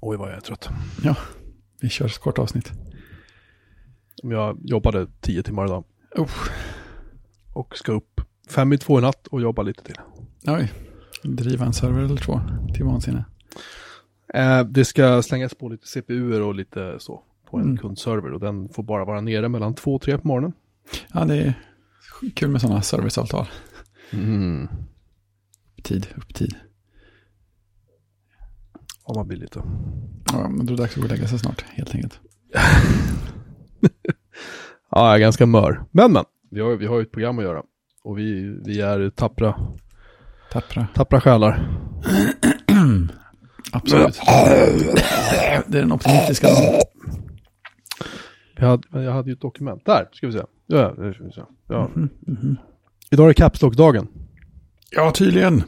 Oj, vad jag är trött. Ja, vi kör ett kort avsnitt. Jag jobbade 10 timmar idag. Och ska upp 5 i 2 i natt och jobba lite till. Oj, driva en server eller 2 till vansinne. Det ska slängas på lite CPUer och lite så på en kundserver. Och den får bara vara nere mellan 2 och 3 på morgonen. Ja, det är kul med sådana serviceavtal. Mm. Upptid. Ja, man blir lite. Ja, men då är det dags att gå och lägga sig snart, helt enkelt. Ja, jag är ganska mör. Men, vi har ju ett program att göra. Och vi är tappra själar. Absolut. Det är den optimistiska. Jag hade ju ett dokument. Där, ska vi se. Ja. Mm-hmm. Idag är det Caps Lock-dagen. Ja, tydligen.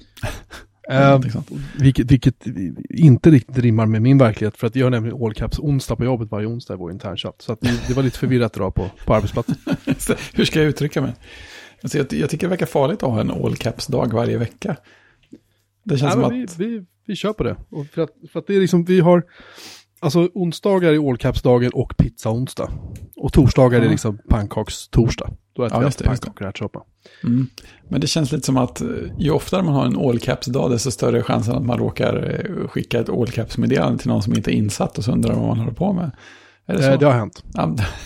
Vilket inte riktigt rimmar med min verklighet, för att jag har nämligen all caps onsdag på jobbet, varje onsdag i vår internchatt. Så att det var lite förvirrat idag på arbetsplatsen. Hur ska jag uttrycka mig? Alltså, jag tycker det verkar farligt att ha en all caps-dag varje vecka. Det känns som att... Vi kör på det. Och för att det är liksom, vi har... Alltså onsdagar är all caps-dagen och pizza-onsdag. Och torsdagar är liksom pannkaks-torsdag. Då äter vi pannkakor här till soppa. Mm. Men det känns lite som att ju oftare man har en all caps-dag, desto större är chansen att man råkar skicka ett all caps-meddelande till någon som inte är insatt och så undrar vad man håller på med. Är det så? Det har hänt.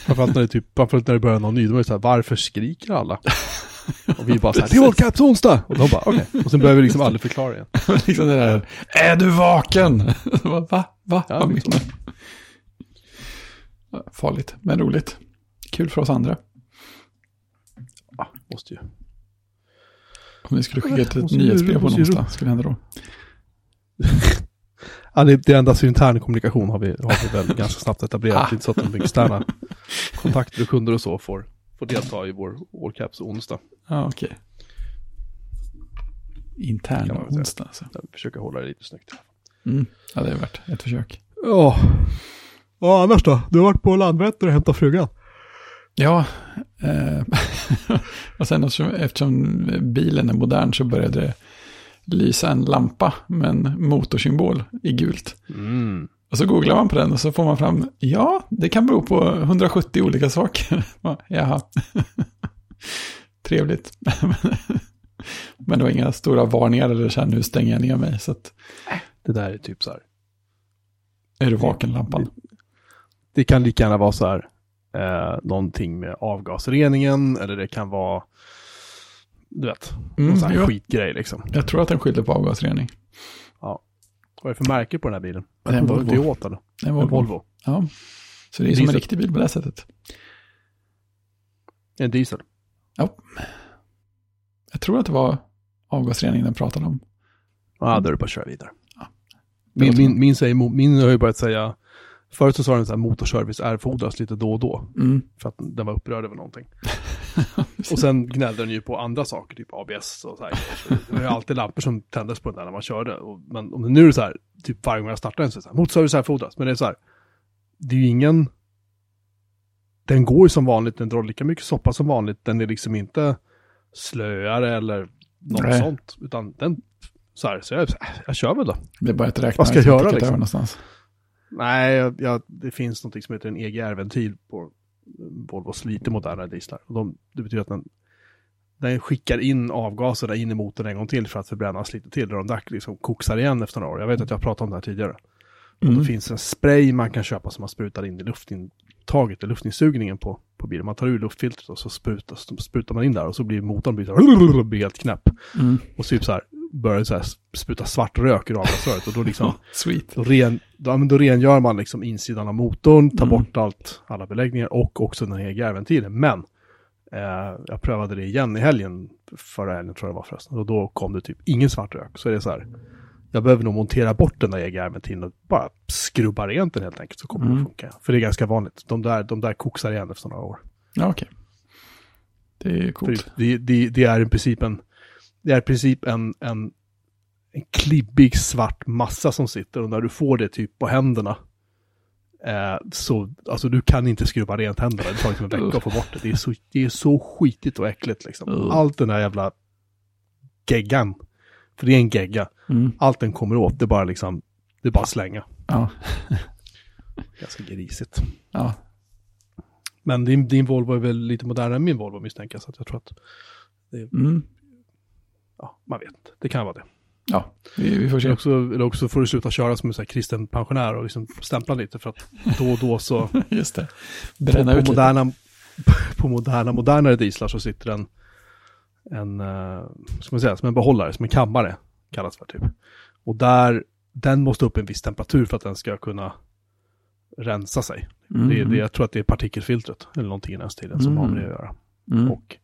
Framförallt när det börjar någon ny. Då är det så här, varför skriker alla? Och vi bara så här, det är all caps onsdag! Och de bara, okej. Och sen behöver vi liksom aldrig förklara igen. Liksom det där, är du vaken? Va? Ja, liksom. Farligt, men roligt. Kul för oss andra. Ja, måste ju. Om vi skulle skicka ett nyhetsbrev på någonstans, skulle det hända då? Ja, det är endast intern kommunikation har vi väl ganska snabbt etablerat. Inte så att de externa kontakter och kunder och så får delta i vår all caps onsdag. Ja, okej. Intern onsdag alltså. Jag försöker hålla det lite snyggt. Mm. Ja, det är värt ett försök. Ja. Ja, annars då? Du har varit på Landvetter och hämtat frugan. Ja. Och sen eftersom bilen är modern så började det lysa en lampa med en motorsymbol i gult. Mm. Och så googlar man på den och så får man fram, det kan bero på 170 olika saker. Jaha. Trevligt. Men det var inga stora varningar eller så här, nu stänger jag ner mig. Så att... Det där är typ så här. Är det vakenlampan? Det kan lika gärna vara så här. Någonting med avgasreningen. Eller det kan vara... Du vet. Någon sån här skitgrej liksom. Jag tror att den skyller på avgasrening. Ja. Vad är det för märke på den här bilen? Det är en Volvo. Det är en Volvo. Ja. Så det är som en riktig bil på det sättet. En diesel. Ja. Jag tror att det var avgasrening den pratade om. Ja, då är det bara att köra vidare. Ja. Min har ju börjat säga... Förut så sa den så här, motorservice erfordras lite då och då. Mm. För att den var upprörd över någonting. Och sen gnällde den ju på andra saker, typ ABS och så här. Så det var ju alltid lampor som tändes på den där när man körde. Men om det nu är det så här, typ varje gång jag startar den så är det så här, motorservice erfordras. Men det är så här, det är ju ingen... Den går ju som vanligt, den drar lika mycket soppa som vanligt. Den är liksom inte slöare eller något sånt. Utan den... Så jag kör väl då. Det är bara ett räkna. Vad ska jag göra liksom? Någonstans? Nej, det finns något som heter en EGR-ventil på Volvos lite modernare dieslar. Det betyder att den skickar in avgaserna in i motorn en gång till för att förbrännas lite till. Och de där liksom koksar igen efter några år. Jag vet att jag har pratat om det här tidigare. Och det finns en spray man kan köpa som man sprutar in i luftintaget eller luftinsugningen på bilen. Man tar ur luftfiltret och så sprutar man in där och så blir motorn blir helt knäpp. Mm. Och så typ så här. Börjar så här spruta svart rök ur avgasröret och då liksom sweet. Då rengör man liksom insidan av motorn, tar bort alla beläggningar och också den här EGR-ventilen. Men jag prövade det igen i helgen, förra helgen tror jag det var förresten, och då kom det typ ingen svart rök. Så är det så här, jag behöver nog montera bort den där EGR-ventilen och bara skrubba rent den helt enkelt, så kommer det funka. För det är ganska vanligt. De där koksar igen efter några år. Ja, okej. Okay. Det är coolt. Det är i princip en klibbig svart massa som sitter, och när du får det typ på händerna så alltså du kan inte skruva rent händerna. Det tar liksom en vecka att få bort det. Det är så skitigt och äckligt liksom. Allt den här jävla geggan, för det är en gegga. Allt den kommer åt, det är bara liksom, det är bara slänga. Ja. Ganska grisigt. Ja. Men din Volvo är väl lite modernare än min Volvo, misstänker jag. Så att jag tror att det är, ja, man vet. Det kan vara det. Ja, vi får se. Eller också får du sluta köra som en så här kristen pensionär och liksom stämpla lite, för att då och då så... Just det. Bränna ut moderna, på modernare dieslar så sitter en ska man säga, som en behållare, som en kammare kallas för typ. Och där, den måste upp en viss temperatur för att den ska kunna rensa sig. Mm. Jag tror att det är partikelfiltret eller någonting i den stilen som har med det att göra. Mm. Och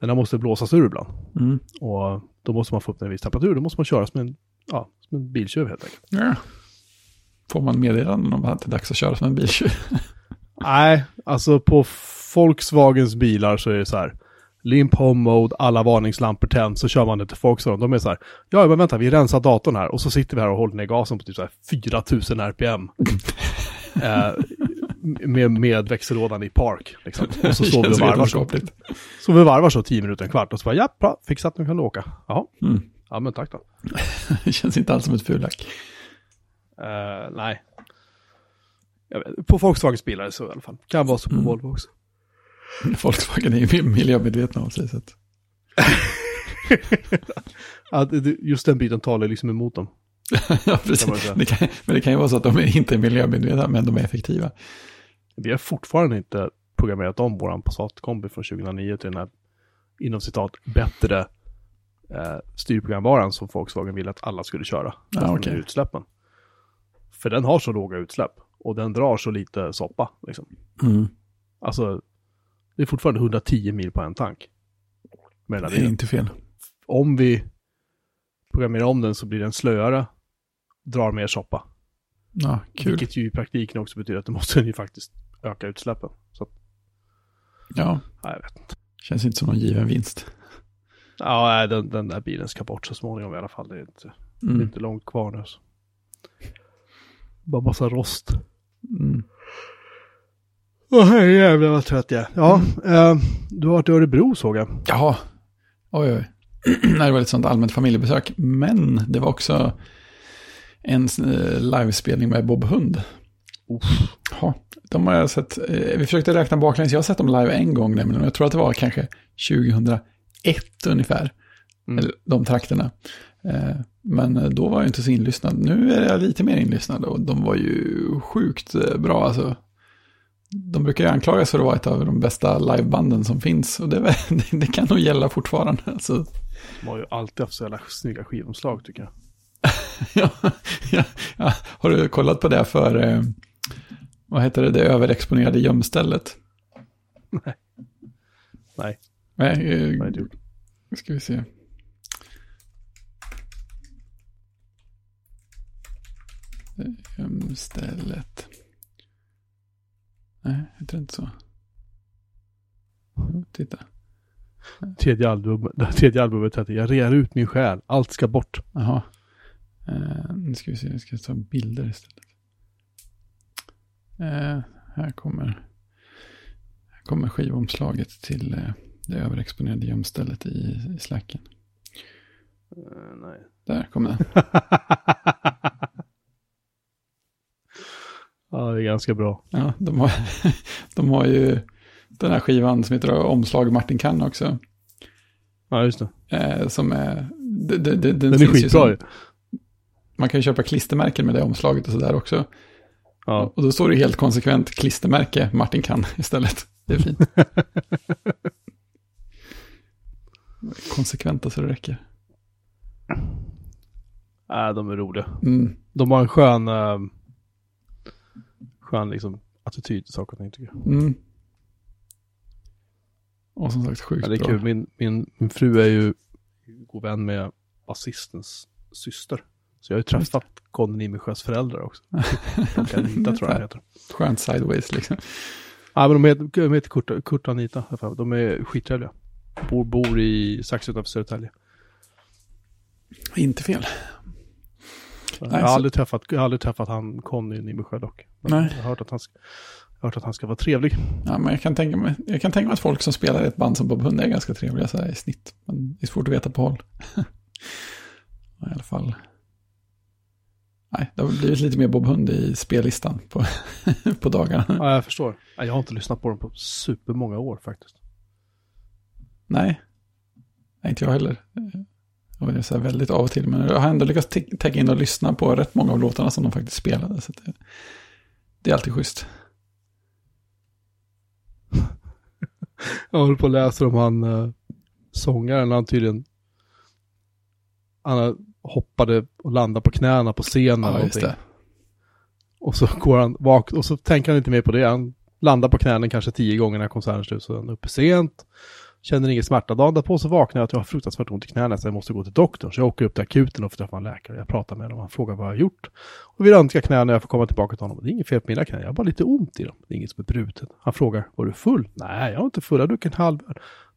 den här måste blåsas ur ibland. Mm. Och då måste man få upp en viss temperatur. Då måste man köra som en biltjuv helt enkelt. Ja. Får man meddelanden om att det är dags att köra som en biltjuv? Nej, alltså på Volkswagens bilar så är det så här: limp home mode, alla varningslampor tänd, så kör man det till Volkswagen. De är så här: ja men vänta, vi rensar datorn här. Och så sitter vi här och håller ner gasen på typ så här 4000 RPM. Med växellådan i park liksom. Och så står vi och varvar så vi varvar så 10 minuter, en kvart, och så bara ja, bra, fixat, nu kan du åka. Jaha. Mm. Ja men tack då. Det känns inte alls som ett fulack. Nej. Vet, på Volkswagens bilar så i alla fall. Kan vara så på Volvo också. Volkswagen är ju miljömedvetna av sig så att. Just den biten talar liksom emot dem. Ja, precis. Men det kan ju vara så att de är inte är miljömedvetna, men de är effektiva. Vi har fortfarande inte programmerat om våran Passat-kombi från 2009 till den här, inom citat, bättre styrprogramvaran som Volkswagen ville att alla skulle köra. Ja, okay. Utsläppen. För den har så låga utsläpp och den drar så lite soppa liksom. Mm. Alltså, det är fortfarande 110 mil på en tank. Det är inte fel. Om vi programmerar om den så blir den slöare, drar mer soppa. Ja, kul. Vilket ju i praktiken också betyder att det måste ju faktiskt öka utsläppen. Så att, ja. Nej, jag vet inte. Känns inte som någon given vinst. Ja, nej, den där bilen ska bort så småningom i alla fall. Det är inte, det är inte långt kvar nu. Så. Bara massa rost. Mm. Åh, jävlar vad trött jag är. Ja, du har varit i Örebro såg jag. Ja, oj. Nej, det var ett sånt allmänt familjebesök. Men det var också en livespelning med Bob Hund. Ja, de har jag sett. Vi försökte räkna baklänges. Jag har sett dem live en gång nämligen. Jag tror att det var kanske 2001 ungefär. Eller de trakterna. Men då var jag inte så inlyssnad. Nu är jag lite mer inlyssnad. Och de var ju sjukt bra alltså. De brukar ju anklagas för att vara ett av de bästa livebanden som finns. Och det kan nog gälla fortfarande. Alltså. De har ju alltid haft så jävla snygga skivomslag tycker jag. Ja. Har du kollat på det för, vad heter det, det överexponerade gömstället? Nej. Ska vi se. Gömstället. Nej, heter det inte så. Titta. Tredje albumet heter Jag rear ut min själ. Allt ska bort. Jaha. Nu ska vi se. Jag ska ta bilder istället. Här kommer skivomslaget till det överexponerade gömstället i slacken. Nej. Där kommer den. Ja, det är ganska bra. Ja, de har ju den här skivan som heter Omslag Martin Kann också. Ja, just det. Som är... Den är skitbra ju. Man kan ju köpa klistermärken med det omslaget och sådär också. Ja. Och då står det helt konsekvent klistermärke Martin Kann istället. Det är fint. Konsekventa så det räcker. Ja, de är roliga. Mm. De har en skön... liksom attityd till saker och ting tycker jag. Mm. Och som sagt sjukt bra. Ja, det är kul. Min fru är ju god vän med basistens syster. Så jag har ju träffat Conny Nimesjös föräldrar också. Korta Nita tror jag heter. Skönt sideways liksom. Ja, men de heter Korta Nita. De är skittrevliga. Bor i strax utanför Södertälje. Inte fel. Jag har aldrig träffat han Conny Nimesjö dock. Nej. Jag har hört att han ska vara trevlig. Ja, men jag kan tänka mig att folk som spelar i ett band som Bob Hund är ganska trevliga så här i snitt. Men det är svårt att veta på håll. I alla fall. Nej, det har blivit lite mer Bob Hund i spellistan på dagarna. Ja, jag förstår. Jag har inte lyssnat på dem på supermånga år faktiskt. Nej, inte jag heller. Jag är så här väldigt av och till, men jag har ändå lyckats tagga in och lyssna på rätt många av låtarna som de faktiskt spelade. Så det är alltid schysst. Jag håller på att läsa om han sångaren, han tydligen han hoppade och landade på knäna på scenen eller någonting. Och så går han bak och så tänker han inte mer på det. Han landar på knäna kanske 10 gånger när konserten slut, så han är uppe sent. Känner ingen smärta. Dagen därpå så vaknar jag att jag har fruktansvärt ont i knäna, så jag måste gå till doktorn. Så jag åker upp till akuten och får träffa en läkare. Jag pratar med honom och han frågar vad jag har gjort. Och vi röntgar knäna när jag får komma tillbaka till honom. Det är inget fel på mina knän. Jag har bara lite ont i dem. Det är inget som är brutet. Han frågar, var du full? Nej, jag var inte full. Jag druckit en halv.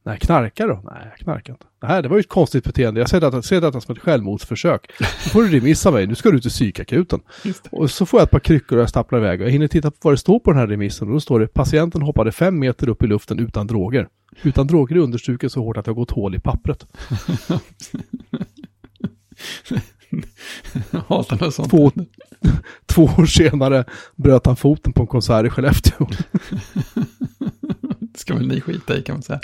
Nej, knarkar då? Nej, jag knarkar inte. Nej, det var ju ett konstigt beteende. Jag ser detta som ett självmordsförsök. Nu får du remissa mig. Nu ska du ut till psykakuten. Och så får jag ett par kryckor och jag stapplar iväg. Och jag hinner titta på vad det står på den här remissen. Och då står det, patienten hoppade 5 meter upp i luften utan droger. Utan droger understryker så hårt att jag gått hål i pappret. Sånt. 2 år senare bröt han foten på en konsert i Skellefteå. Det ska väl ni skita i, kan man säga.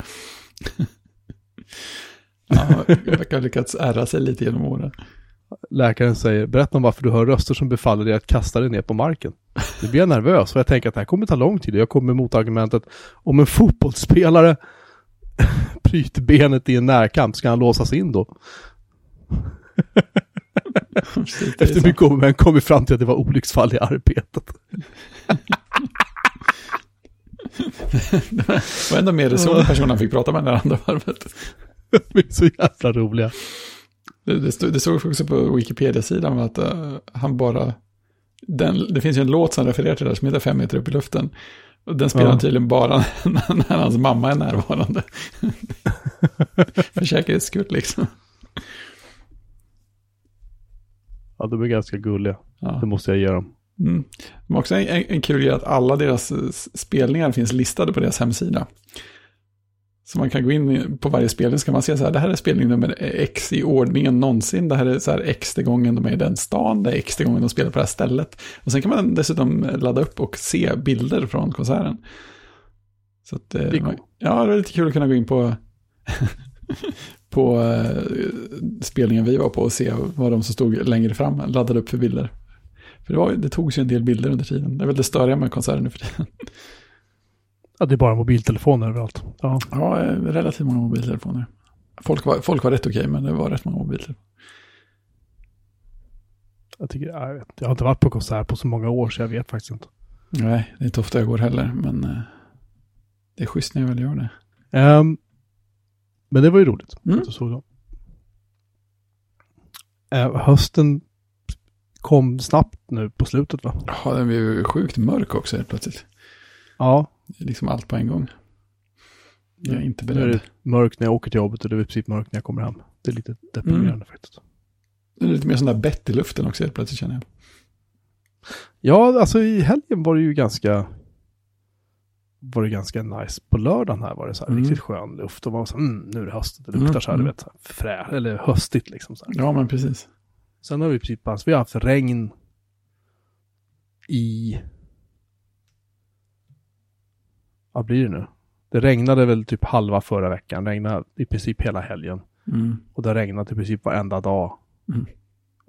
Ja, jag verkar ha lyckats ära sig lite genom åren. Läkaren säger, berätta om varför du hör röster som befaller dig att kasta dig ner på marken. Nu blir jag nervös och jag tänker att det här kommer ta lång tid. Jag kommer mot argumentet, om en fotbollsspelare bryter benet i en närkamp, ska han låsas in då? Efter mycket om han kom fram till att det var olycksfall i arbetet. Det var ändå mer så personen fick prata med den andra varvet. Det är så jävla roliga. Det såg också på Wikipedia-sidan att han bara... det finns ju en låt som refererar till det som heter 5 meter upp i luften. Och den spelar tydligen bara när hans mamma är närvarande. För säkerhets skull liksom. Ja, de är ganska gulliga. Ja. Det måste jag ge dem. Mm. Men också en kul grej att alla deras spelningar finns listade på deras hemsida. Så man kan gå in på varje spelning, så kan man se så här, det här är spelning nummer X i ordningen någonsin. Det här är så här X-te gången de är i den stan. Det är X-te gången de spelar på det här stället. Och sen kan man dessutom ladda upp och se bilder från konserten. Så att, det är cool. Ja, det är lite kul att kunna gå in på på spelningen vi var på och se vad de som stod längre fram laddade upp för bilder. För det togs ju en del bilder under tiden. Det är väl det större med konserten nu för tiden. Ja, det är bara mobiltelefoner överallt. Ja, relativt många mobiltelefoner. Folk var rätt okej, men det var rätt många mobiltelefoner. Jag har inte varit på konsert på så många år, så jag vet faktiskt inte. Nej, det är inte ofta jag går heller, men det är schysst när jag väl gör det. Men det var ju roligt. Jag såg dem. Hösten kom snabbt nu på slutet, va? Ja, den blev ju sjukt mörk också helt plötsligt. Ja. Liksom allt på en gång. Jag är inte beredd. Det är mörkt när jag åker till jobbet och det är precis mörkt när jag kommer hem. Det är lite deprimerande faktiskt. Det är lite mer sån där bett i luften också helt plötsligt, känner jag. Ja, alltså i helgen var det ju ganska nice. På lördagen här var det så här riktigt skön luft. Och man var så här, nu är det höstet. Det luktar så här, du vet, eller höstigt liksom. Så här. Ja, men precis. Sen har vi precis pass. Vi har haft regn i... Vad blir det nu? Det regnade väl typ halva förra veckan. Regnade i princip hela helgen. Och det regnade i princip varenda dag.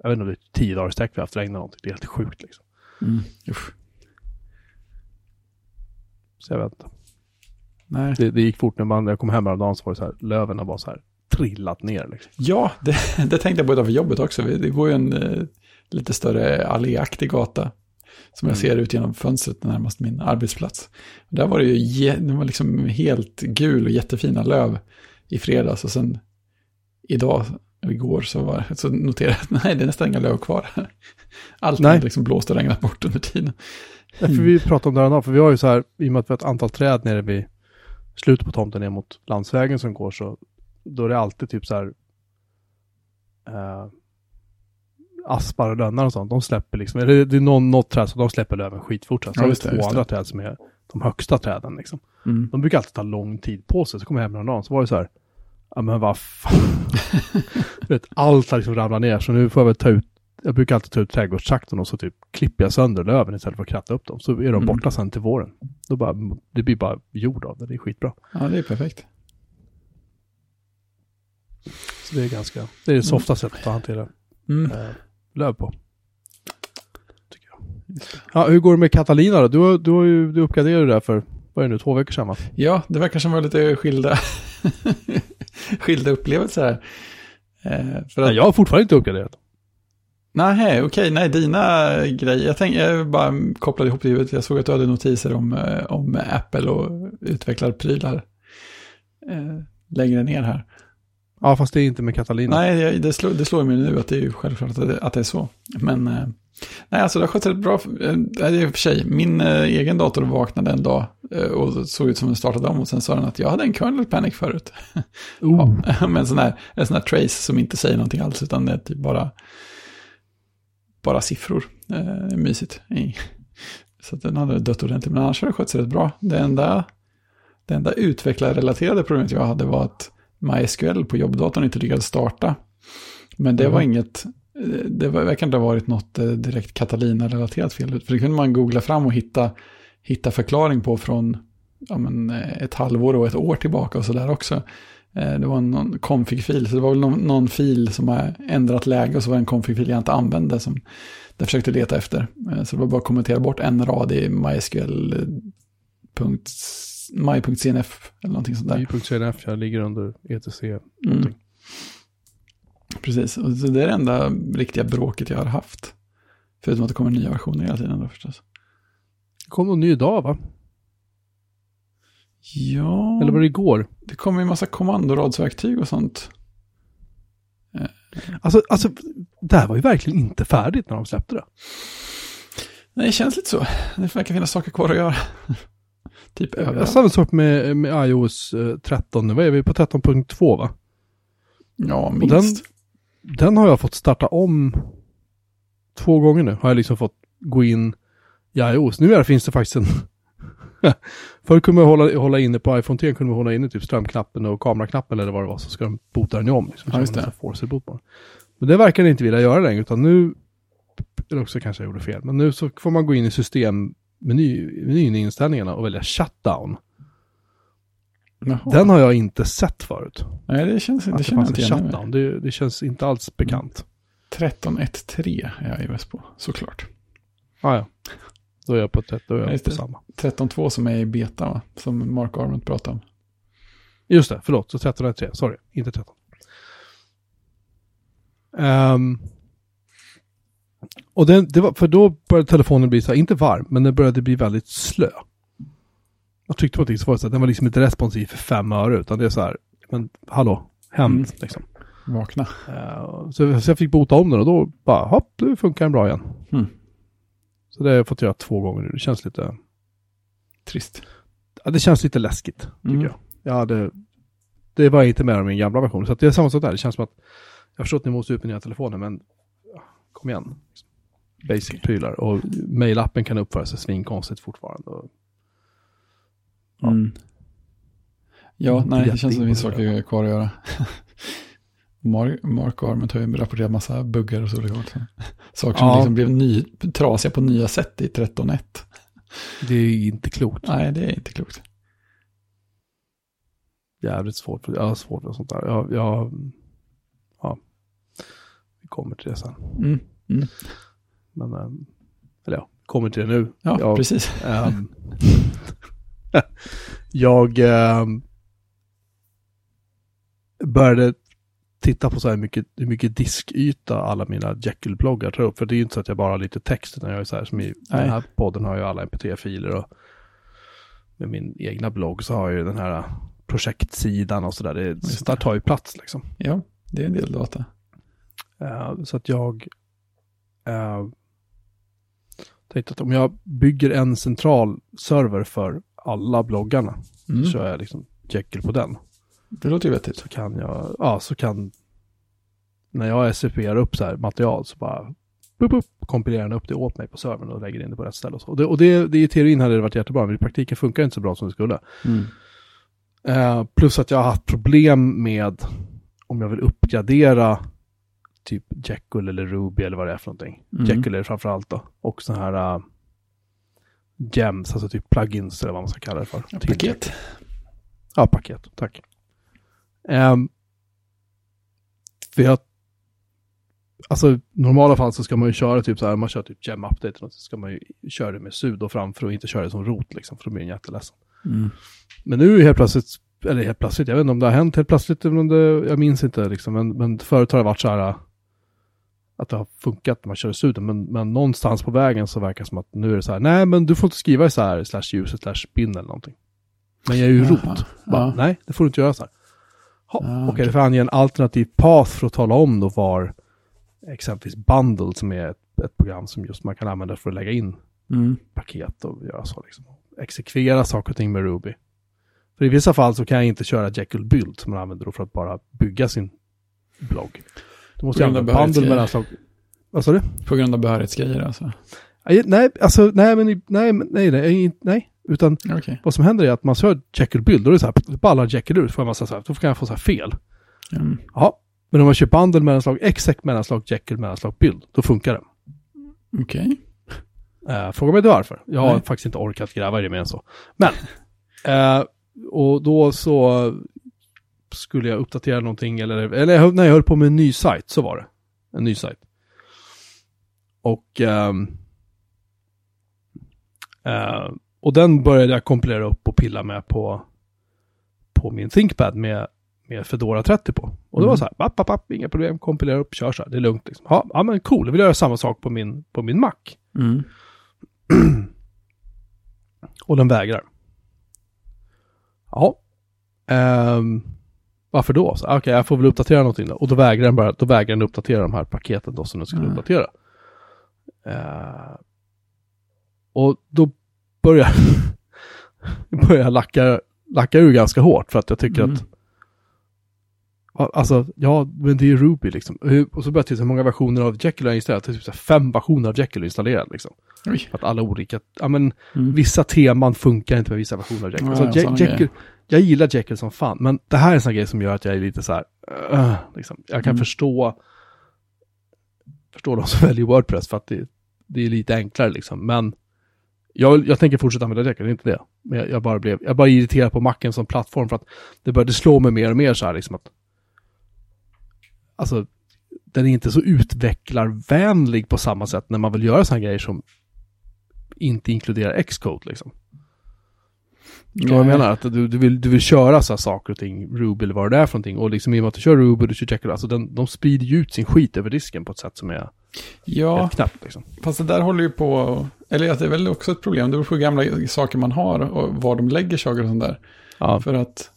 Jag vet inte om det är 10 dagar i sträck vi har haft regn någonting. Det är helt sjukt liksom. Så jag vet inte. Nej. Det gick fort när jag kom hem häromdagen, så var det så här, löven har bara så här trillat ner liksom. Ja, det tänkte jag på utanför jobbet också. Det går ju en lite större alléaktig gata. Som jag ser ut genom fönstret närmast min arbetsplats. Där var det ju det var liksom helt gul och jättefina löv i fredags. Och sen igår så noterade jag att nej, det är nästan inga löv kvar. Allt har liksom blåst och regnat bort under tiden. Därför vi pratade om det här idag, för vi har ju så här, i och med att vi har ett antal träd nere vid slutet på tomten ner mot landsvägen som går, så då är det alltid typ så här... aspar och lönnar och sånt, de släpper liksom, eller det är något träd som de släpper löven skitfort, så ja, det är 2 andra träd som är de högsta träden liksom. De brukar alltid ta lång tid på sig, så kommer jag hem någon dag, så var det så här, ja men vad fan. Allt har liksom ramlat ner, så nu får jag väl ta ut jag brukar alltid ta ut trädgårdstraktorn och så typ klipper jag sönder löven istället för att kratta upp dem. Så är de borta sen till våren. Då bara, det blir bara jord av det. Det är skitbra. Ja, det är perfekt. Så det är ganska... Det är det softaste sättet att hantera löv på. Tycker jag. Ja, hur går det med Catalina då? Du uppgraderade ju det där för... Vad är det nu? 2 veckor sedan, va? Ja, det verkar som var lite skilda upplevelser här. För att... Nej, jag har fortfarande inte uppgraderat. Nej, okej. Nej, dina grejer. Jag bara kopplade ihop det. Jag såg att du hade notiser om Apple och utvecklade prylar längre ner här. Ja, fast det är inte med Catalina. Nej, det slår mig nu att det är självklart att det är så. Men nej, alltså det har skett rätt bra. Det är för sig. Min egen dator vaknade en dag och såg ut som den startade om och sen sa den att jag hade en kernel panic förut. Ja, men en sån här trace som inte säger någonting alls utan det är typ bara siffror. Mysigt. Så att den hade dött ordentligt. Men annars har det skett rätt bra. Det enda utvecklarrelaterade problemet jag hade var att MySQL på jobbdatorn inte lyckades starta. Men det var inget... Det verkar inte ha varit något direkt Catalina-relaterat fel. För det kunde man googla fram och hitta förklaring på från ett halvår och ett år tillbaka och sådär också. Det var någon config-fil. Så det var väl någon fil som har ändrat läge och så var det en config-fil jag inte använde som jag försökte leta efter. Så det var bara att kommentera bort en rad i my.cnf eller någonting sånt där. My.cnf, jag ligger under etc. Precis, och det är det enda riktiga bråket jag har haft. Förutom att det kommer nya versioner hela tiden då förstås. Det kom en ny dag, va? Ja. Eller var det igår? Det kommer en massa kommandoradsverktyg och sånt. Alltså, det här var ju verkligen inte färdigt när de släppte det. Nej, det känns lite så. Det verkar finnas saker kvar att göra. Typ överallt. Samma sak med iOS 13. Nu är vi på 13.2, va? Ja, minst. Den har jag fått starta om 2 gånger nu. Har jag liksom fått gå in i iOS. Nu finns det faktiskt en... Förr kunde man hålla inne på iPhone 10, kunde man hålla inne typ strömknappen och kameraknappen eller vad det var, så ska de bota den ju om. Liksom, ja, just det. Men det verkar inte vilja göra längre, utan nu... Eller också kanske jag gjorde fel. Men nu så får man gå in i systemmenyn i inställningarna och välja shutdown. Jaha. Den har jag inte sett förut. Nej, det känns inte shutdown. Det känns inte alls bekant. 13.1.3 är jag i väst på, såklart. Ja. Då är jag på 13.2 som är i beta, va? Som Mark Arment pratade om. Just det, förlåt. Så 13.1.3, sorry. Inte 13. Och det var, för då började telefonen bli så här, inte varm, men den började bli väldigt slö. Jag tyckte på det så att den var liksom inte responsiv för 5 öre, utan det är så här, men hallå, hämnd liksom. Vakna. Så jag fick bota om den och då bara, hopp, nu funkar den bra igen. Så det har jag fått göra 2 gånger nu. Det känns lite... Trist. Ja, det känns lite läskigt, tycker jag. Det var inte med om min gamla version. Så att det är samma sak där. Det känns som att jag förstår att ni måste upp i nya telefoner, men kom igen. Basic-prylar. Och mejlappen kan uppföra sig svinkonstigt fortfarande och... Ja, nej, det känns som det finns saker kvar att göra. Mark Arment har ju rapporterat massa buggar och så. Saker som liksom blev trasiga på nya sätt i 13.1. Det är inte klokt. Nej, det är inte klokt. Jävligt svårt. Jag har svårt med sånt där. Ja. Vi kommer till det sen. Men, eller ja, kommer till det nu. Ja, precis. Jag började titta på så här hur mycket diskyta alla mina Jekyll-bloggar tar upp. För det är ju inte så att jag bara har lite text, utan jag är så här som i den här podden har jag alla mp3-filer och med min egna blogg så har jag ju den här projektsidan och sådär. Det tar ju plats liksom. Ja, det är en del data. Så att jag tänkte att om jag bygger en central server för alla bloggarna så kör jag liksom Jekyll på den. Det låter ju vettigt. Så kan jag, när jag SCP:ar upp så här material så bara kompilerar den upp det åt mig på servern och lägger in det på rätt ställe och så. Och det i teorin hade det varit jättebra, men i praktiken funkar inte så bra som det skulle. Plus att jag har haft problem med om jag vill uppgradera typ Jekyll eller Ruby eller vad det är för någonting. Mm. Jekyll är framförallt då. Och så här gems, alltså typ plugins eller vad man ska kalla det för. Ja, paket. Ja, paket. Tack. För jag, alltså i normala fall så ska man ju köra typ så här, man kör typ gem update och så ska man ju köra det med sudo framför och inte köra det som rot liksom, för då blir den jätteledsen. Mm. Men nu helt plötsligt, jag vet inte om det har hänt helt plötsligt, jag minns inte liksom, men förut har det varit så här att det har funkat när man kör sudo, men någonstans på vägen så verkar det som att nu är det så här, nej men du får inte skriva i så här /user/bin eller någonting. Men jag är ju rot. Bara, nej, det får du inte göra så här. Okej, det får ange en alternativ path för att tala om då var exempelvis bundle, som är ett program som just man kan använda för att lägga in paket och göra så liksom. Exekvera saker och ting med Ruby. För i vissa fall så kan jag inte köra Jekyll build som man använder då för att bara bygga sin blogg. Då måste jag använda bundle mellan saker. Vad sa du? På grund av behörighetsgrejer alltså? Nej. Utan vad som händer är att man kör Jekyll build och det är så här, ballar Jekyll ut, får man så här, då kan jag få så här fel. Mm. Ja, men om man kör bundle mellanslag exakt mellanslag Jekyll mellanslag build, då funkar det. Okej. Fråga mig inte varför. Jag har faktiskt inte orkat gräva i det mer än så. Men och då så skulle jag uppdatera någonting eller när jag höll på med en ny sajt, så var det en ny sajt. Och och den började jag kompilera upp och pilla med på min ThinkPad med Fedora 30 på. Och det var så här, inga problem, kompilera upp, kör så här, det är lugnt liksom. Ja, men cool, jag vill göra samma sak på min Mac. Mm. Och den vägrar. Ja. Varför då? Så, okej, jag får väl uppdatera någonting då. Och då vägrar den uppdatera de här paketen då som den skulle uppdatera. Och då börjar lacka ur ganska hårt, för att jag tycker att alltså, ja, men det är Ruby liksom. Och så började jag så många versioner av Jekyll jag installerat, typ så 5 versioner av Jekyll installerad liksom. För att alla olika, ja men vissa teman funkar inte med vissa versioner av Jekyll. Ja, så Jekyll, jag gillar Jekyll som fan, men det här är en sån grej som gör att jag är lite så här liksom. Jag kan förstå de som väljer WordPress för att det är lite enklare liksom, men jag tänker fortsätta använda Jekyll, det är inte det. Men jag bara irriterad på Macen som plattform, för att det började slå mig mer och mer så här liksom, att alltså den är inte så utvecklarvänlig på samma sätt när man vill göra såna grejer som inte inkluderar Xcode liksom. Jag menar att du vill köra så här saker och ting, Ruby eller vad det är för någonting, och liksom i och med att du kör Ruby, du kör Jekyll, alltså de sprider ju ut sin skit över disken på ett sätt som är helt knappt liksom. Fast det där håller ju på, eller att det är väl också ett problem, det beror på gamla saker man har och var de lägger saker och sånt där. Ja. För att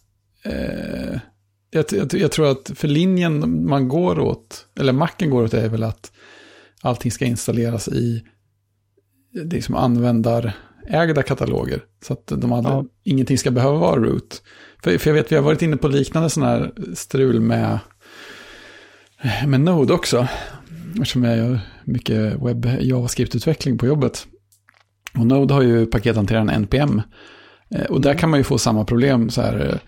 jag tror att för linjen man går åt, eller Macen går åt, är väl att allting ska installeras i det som användarägda kataloger, så att de hade ingenting ska behöva vara root. För jag vet, vi har varit inne på liknande sån här strul med Node också, eftersom jag gör mycket webb JavaScript-utveckling på jobbet. Och Node har ju pakethanteraren NPM, och där kan man ju få samma problem så här,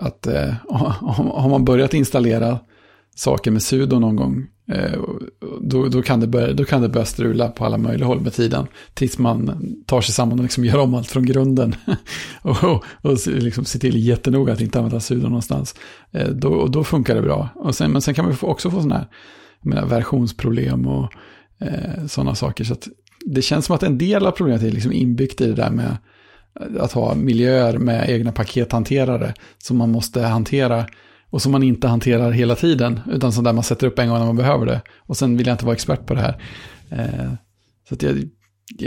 att har man börjat installera saker med sudo någon gång, då kan det börja strula på alla möjliga håll med tiden, tills man tar sig samman och liksom gör om allt från grunden och liksom ser till jättenoga att inte använda sudo någonstans. Då funkar det bra. Och men sen kan man också få sån här, jag menar, versionsproblem och sådana saker. Så att det känns som att en del av problemet är liksom inbyggt i det där med att ha miljöer med egna pakethanterare som man måste hantera och som man inte hanterar hela tiden, utan som där man sätter upp en gång när man behöver det. Och sen vill jag inte vara expert på det här. Så att jag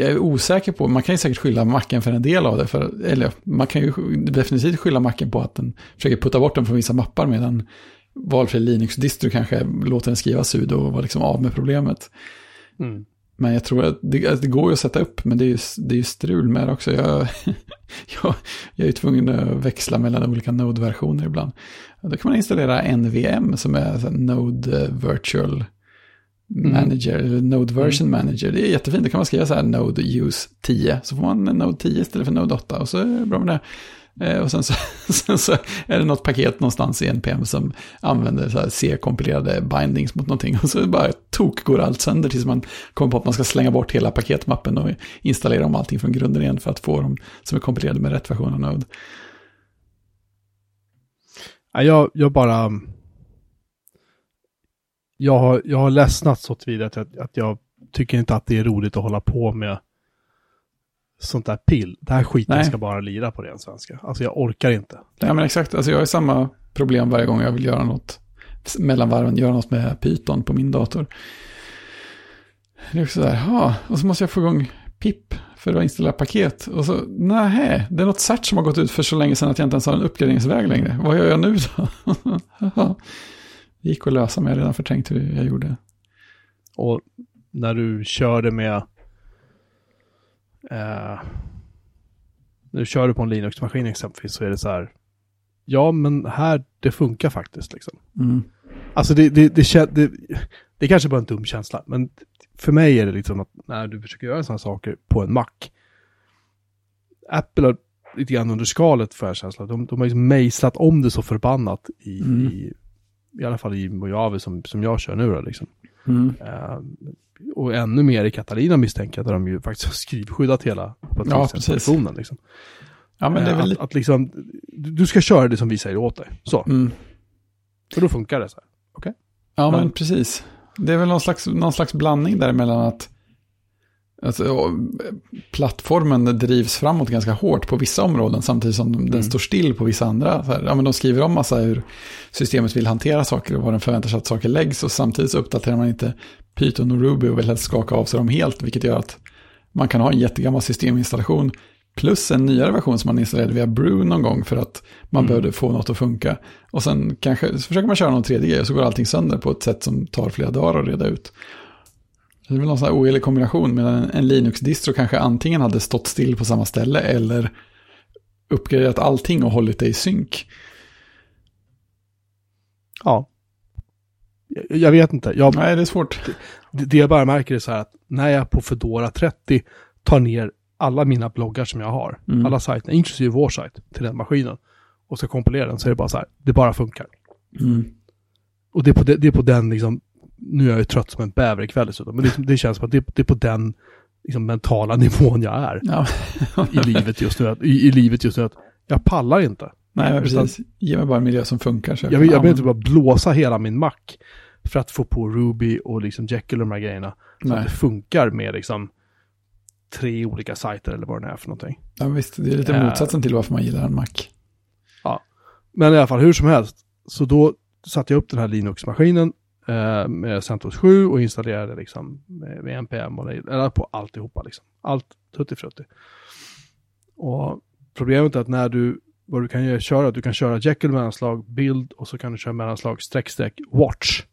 är osäker på, man kan ju säkert skylla Macen för en del av det. Eller man kan ju definitivt skylla Macen på att den försöker putta bort den från vissa mappar, medan valfri Linux-distro kanske låter den skriva sudo och vara liksom av med problemet. Mm. Men jag tror att det går ju att sätta upp, men det är ju strul med det också. Jag är ju tvungen att växla mellan olika Node-versioner ibland. Då kan man installera NVM, som är Node Virtual Manager, eller Node Version Manager. Det är jättefint, då kan man skriva så här Node Use 10, så får man Node 10 istället för Node 8, och så är det bra med det. Och sen så är det något paket någonstans i NPM som använder så här C-kompilerade bindings mot någonting. Och så bara går allt sönder tills man kommer på att man ska slänga bort hela paketmappen och installera om allting från grunden igen för att få dem som är kompilerade med rätt version av Node. Jag har ledsnat så tillvida att jag tycker inte att det är roligt att hålla på med sånt där pill. Det här skiten ska bara lira på den svenska. Alltså jag orkar inte. Ja men exakt. Alltså jag har samma problem varje gång jag vill göra något mellan varven, göra något med Python på min dator. Det är också där, och så måste jag få igång pip för att installera paket. Och så, nej, det är något search som har gått ut för så länge sedan att jag inte ens har en uppgraderingsväg längre. Vad gör jag nu då? Det gick att lösa, men jag redan förträngt hur jag gjorde. Och när du körde med nu kör du på en Linux-maskin exempelvis, så är det så här, ja men här, det funkar faktiskt liksom. Mm. Alltså det är kanske bara en dum känsla, men för mig är det liksom att när du försöker göra sådana saker på en Mac, Apple har lite grann under skalet för känslan. De har liksom mejslat om det så förbannat i alla fall i Mojave som jag kör nu då, liksom. Mm. Och ännu mer i Catalina misstänker jag, där de ju faktiskt har skrivskyddat hela operativsystemet liksom. Ja, men det är väl att liksom du ska köra det som vi säger åt dig. Så. Mm. För då funkar det så här. Okej. Ja, men precis. Det är väl någon slags blandning däremellan att alltså, plattformen drivs framåt ganska hårt på vissa områden samtidigt som den står still på vissa andra. Så här, ja, men de skriver om massa hur systemet vill hantera saker och vad den förväntar sig att saker läggs, och samtidigt så uppdaterar man inte Python och Ruby och vill helst skaka av sig dem helt, vilket gör att man kan ha en jättegammal systeminstallation plus en nyare version som man installerade via Brew någon gång för att man behövde få något att funka. Och sen kanske försöker man köra någon tredje grej och så går allting sönder på ett sätt som tar flera dagar att reda ut. Det är väl någon sån här ohelig kombination, medan en Linux-distro kanske antingen hade stått still på samma ställe eller uppgraderat allting och hållit det i synk. Ja. Jag vet inte. Nej, det är svårt. Det jag bara märker är så här att när jag på Fedora 30 tar ner alla mina bloggar som jag har, alla sajter, inklusive vår sajt, till den maskinen och ska kompilera den, så är det bara så här, det bara funkar. Mm. Och det är på den liksom, nu är jag ju trött som en bäver ikväll dessutom, men det känns som att det är på den liksom, mentala nivån jag är i livet just nu, att jag pallar inte. Nej, precis. Ge mig bara en miljö som funkar. Så jag vill inte bara blåsa hela min Mac för att få på Ruby och liksom Jekyll och de här grejerna så att det funkar med liksom 3 olika sajter eller vad det är för någonting. Ja visst, det är lite motsatsen till varför man gillar en Mac. Ja, men i alla fall hur som helst. Så då satte jag upp den här Linux-maskinen med CentOS 7 och installerade liksom med npm och eller på alltihopa liksom. Allt tuttifrutti. Och problemet är att när du, vad du kan göra, du kan köra Jekyll mellanslag bild och så kan du köra mellanslag -- watch.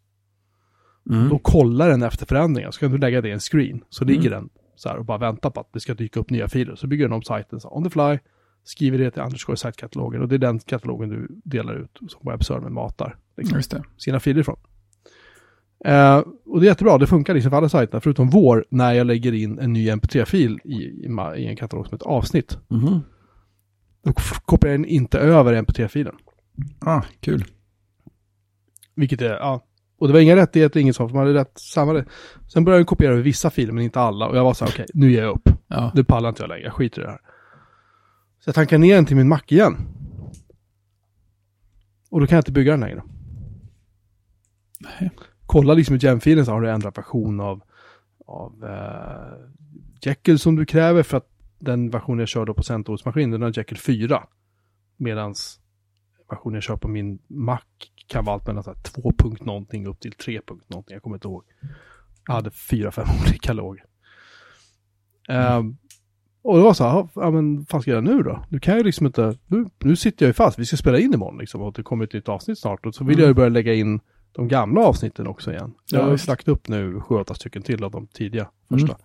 Mm. Då kollar den efter förändringar, så kan du lägga det i en screen, så ligger den så här och bara vänta på att det ska dyka upp nya filer. Så bygger den om sajten så on the fly, skriver det till _ sajtkatalogen, och det är den katalogen du delar ut som webbservern matar liksom, just det, sina filer ifrån. Och det är jättebra, det funkar liksom för alla sajterna förutom vår, när jag lägger in en ny mp3-fil i en katalog som ett avsnitt. Då kopplar den inte över mp3-filen. Kul. Vilket är, och det var inga rättigheter, inget sånt, man hade rätt samma. Sen började jag kopiera över vissa filer men inte alla, och jag var så här, okej, nu ger jag upp. Nu pallar inte jag längre, jag skiter i det här. Så jag tankar ner den till min Mac igen. Och då kan jag inte bygga den längre. Nej. Kolla liksom i gemfilen så har du ändrat version av Jekyll som du kräver, för att den version jag kör då på CentOS-maskinen, den har Jekyll 4. Medans versionen jag kör på min Mac kan vara allt mellan 2.0 upp till 3.0. Jag kommer inte ihåg. Jag hade 4-5 olika låg. Och det var så här, men vad ska jag göra nu då? Nu kan jag liksom inte, nu sitter jag ju fast. Vi ska spela in imorgon liksom, och det kommer ett nytt avsnitt snart. Och så vill jag ju börja lägga in de gamla avsnitten också igen. Jag har ju slagt upp nu 7-8 stycken till av de tidiga första.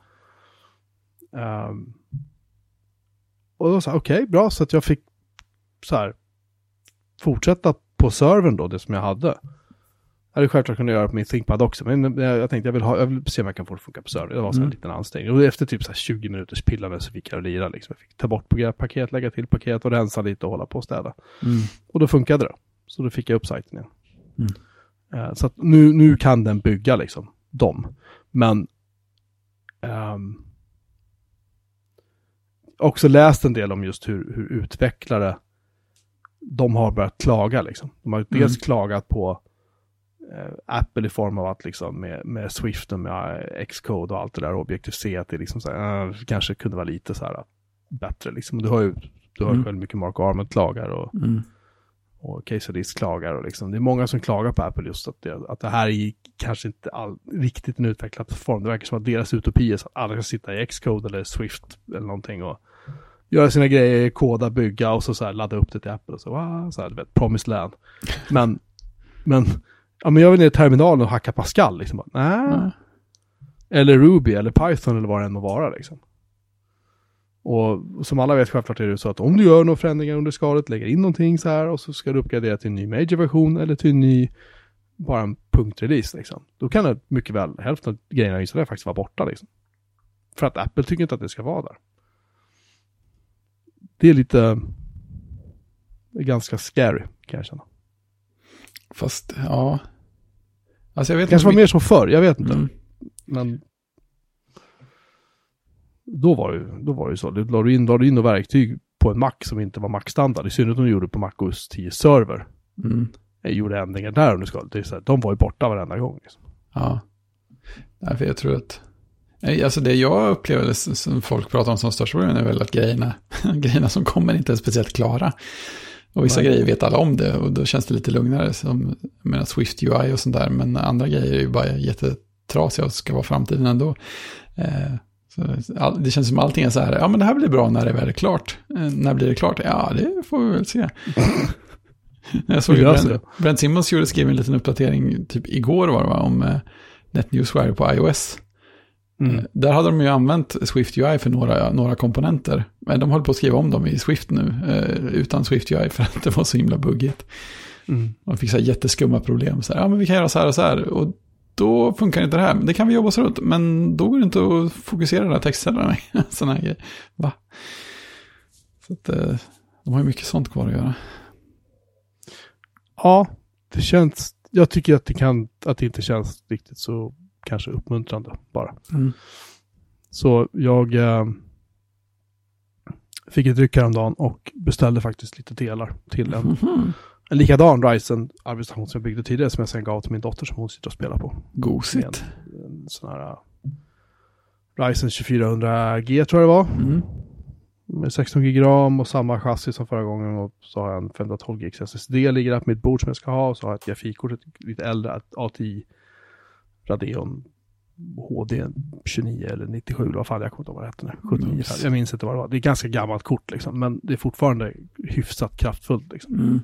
Och då sa jag, okej, bra. Så att jag fick så här fortsätta på servern då, det som jag hade. hade självklart kunnat göra på min ThinkPad också, men jag tänkte jag vill se om jag kan få det funka på server. Det var så en liten ansträngning. Och efter typ så här 20 minuters pillande så fick jag lira liksom. Jag fick ta bort paket, lägga till paket och rensa lite och hålla på och städa. Mm. Och då funkade det. Så då fick jag upp sajten igen. Mm. Så att nu kan den bygga liksom dem. Men också läst en del om just hur utvecklare de har börjat klaga liksom. De har dels klagat på Apple i form av att liksom med Swift och med Xcode och allt det där Objective-C att det liksom så här, kanske kunde vara lite så här bättre liksom. Du har själv mycket Mark Arment-klagar och Case of Disk-klagar och liksom. Det är många som klagar på Apple just att det här är kanske inte riktigt en utvecklad form. Det verkar som att deras utopi är så att alla kan sitta i Xcode eller Swift eller någonting och göra sina grejer, koda, bygga och så här ladda upp det till Apple och så här, du vet, promised land. Men jag vill ner i terminalen och hacka Pascal liksom. Nej. Eller Ruby eller Python eller vad det än må vara liksom. Och som alla vet självklart är det så att om du gör några förändringar under skalet, lägger in någonting så här och så ska du uppgradera till en ny major-version eller till en ny, bara en punktrelease liksom. Då kan det mycket väl hälften av grejerna i sådär faktiskt vara borta liksom. För att Apple tycker inte att det ska vara där. Det är lite ganska scary kan jag känna. Fast, ja. Alltså jag vet kanske inte var mer som förr, jag vet inte. Men då var det ju så. Du la in några verktyg på en Mac som inte var Mac-standard. I synnerhet om du gjorde på macOS 10-server. Jag gjorde ändringar där om du ska. Det är så här, de var ju borta varenda gång. Liksom. Ja. Nej, för jag tror att... Alltså det jag upplever som folk pratar om som största problem är väl att grejerna som kommer inte är speciellt klara. Och vissa grejer vet alla om det och då känns det lite lugnare. Som jag menar SwiftUI och sånt där. Men andra grejer är ju bara jättetrasiga och ska vara framtiden ändå. Så det känns som allting är så här. Ja men det här blir bra när det väl är klart. När blir det klart? Ja det får vi väl se. Jag såg ju Brent Simmons skrev en liten uppdatering typ igår var det va? Om NetNewsWire på iOS. Mm. Där hade de ju använt SwiftUI för några komponenter. Men de håller på att skriva om dem i Swift nu utan SwiftUI för att det var så himla buggigt. De fick så här jätteskumma problem. Så här, ja men vi kan göra så här och så här. Och då funkar inte det här. Det kan vi jobba oss runt. Men då går det inte att fokusera den här textcellerna. Såna här grejer. Va? Så att, de har ju mycket sånt kvar att göra. Ja, det känns... Jag tycker att det inte känns riktigt så... kanske uppmuntrande bara. Så jag fick ett ryck häromdagen och beställde faktiskt lite delar till en likadan Ryzen arbetsstation som jag byggde tidigare som jag sen gav till min dotter som hon sitter och spelar på. Gosigt. En sån här Ryzen 2400G tror jag det var. Med 16 GB RAM och samma chassi som förra gången och så har jag en 512 GB SSD ligger där på mitt bord som jag ska ha och så har jag ett grafikkort, ett lite äldre, ett ATI Radeon HD 29 eller 97 eller vad fan jag kommer inte ihåg vad det hette nu. 79, jag minns inte vad det var. Det är ganska gammalt kort liksom, men det är fortfarande hyfsat kraftfullt liksom.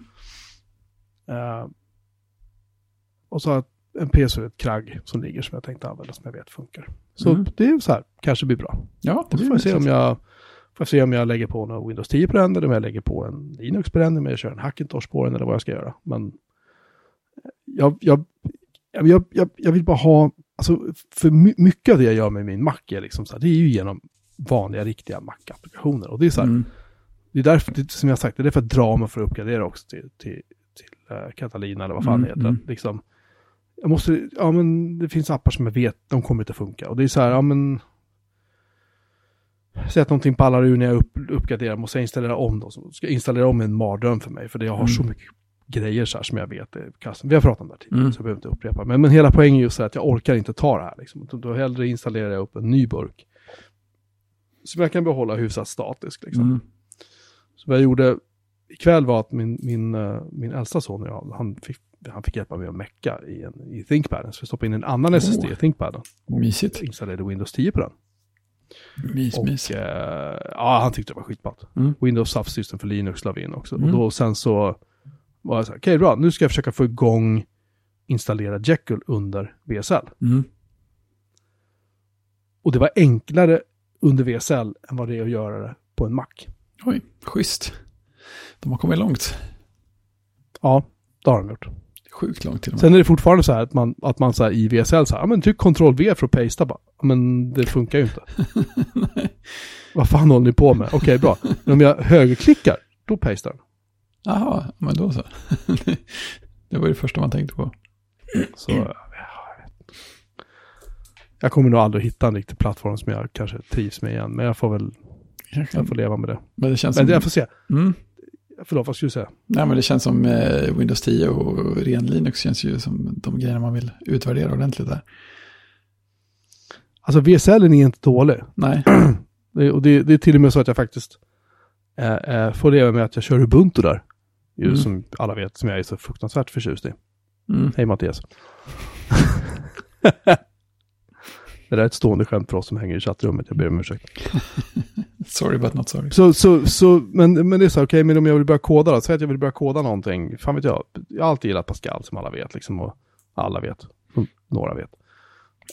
Och så har jag en PC och ett kragg som ligger som jag tänkte använda som jag vet funkar. Så det är så här, kanske blir bra. Ja, det får se om jag lägger på någon Windows 10 på den eller om jag lägger på en Linux på den eller om jag kör en Hackintosh på den eller vad jag ska göra. Men jag vill bara ha, alltså för mycket av det jag gör med min Mac är liksom så här, det är ju genom vanliga riktiga Mac-applikationer och det är så här, det är därför, som jag sagt, det är för att dra mig för att uppgradera också till Catalina eller vad fan heter det liksom, jag måste, ja men det finns appar som jag vet, de kommer inte funka och det är så här, ja men säg att någonting pallar ur när jag uppgraderar, måste jag installera om då, så ska jag installera om en mardröm för mig, för det jag har så mycket grejer så här som jag vet är kassen. Vi har pratat om det här tidigare så jag behöver inte upprepa. Men hela poängen är ju så att jag orkar inte ta det här liksom. Då hellre installerar jag upp en ny burk som jag kan behålla hyfsat statisk liksom. Så vad jag gjorde ikväll var att min äldsta son och jag, han fick hjälpa mig att mecka i ThinkPaden. Så vi stoppade in en annan SSD i ThinkPaden. Mysigt. Installerade Windows 10 på den. Mys. Ja, han tyckte det var skitballt. Windows subsystem för Linux la vi in också. Och då sen så var jag så här, okej bra, nu ska jag försöka få igång installera Jekyll under WSL. Och det var enklare under WSL än vad det är att göra det på en Mac. Oj, schysst. De har kommit långt. Ja, det har de gjort. Sjukt långt till och med. Sen är det fortfarande så här att man så här i WSL så här, men tryck Ctrl-V för att pasta bara. Men det funkar ju inte. Nej. Vad fan håller ni på med? Okej, bra. Men om jag högerklickar, då pastar den. Jaha, men då så. Det var ju det första man tänkte på. Så jag kommer nog aldrig hitta en riktig plattform som jag kanske trivs med igen. Men jag får väl jag får leva med det. Men det känns som... jag får se. Mm. Förlåt, vad ska du säga? Nej, men det känns som Windows 10 och ren Linux känns ju som de grejerna man vill utvärdera ordentligt där. Alltså WSL är inte dålig. Nej. Det är till och med så att jag faktiskt får leva med att jag kör Ubuntu där. Mm. Som alla vet, som jag är så fruktansvärt förtjust i. Mm. Hej Mattias. Det där är ett stående skämt för oss som hänger i chattrummet. Jag ber om ursäkt. Sorry but not sorry. Men det är så här, okej, men om jag vill börja koda då, så att jag vill börja koda någonting. Fan vet jag. Jag har alltid gillat Pascal som alla vet. Liksom, och alla vet. Några vet.